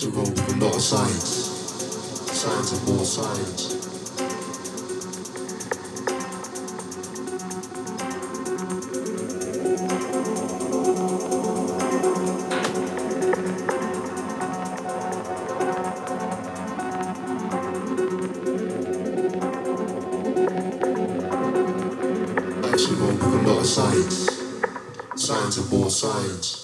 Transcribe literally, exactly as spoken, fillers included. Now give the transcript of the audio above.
It's a road with a lot of signs. Signs and more signs. It's a road with a lot of signs. Signs and more signs.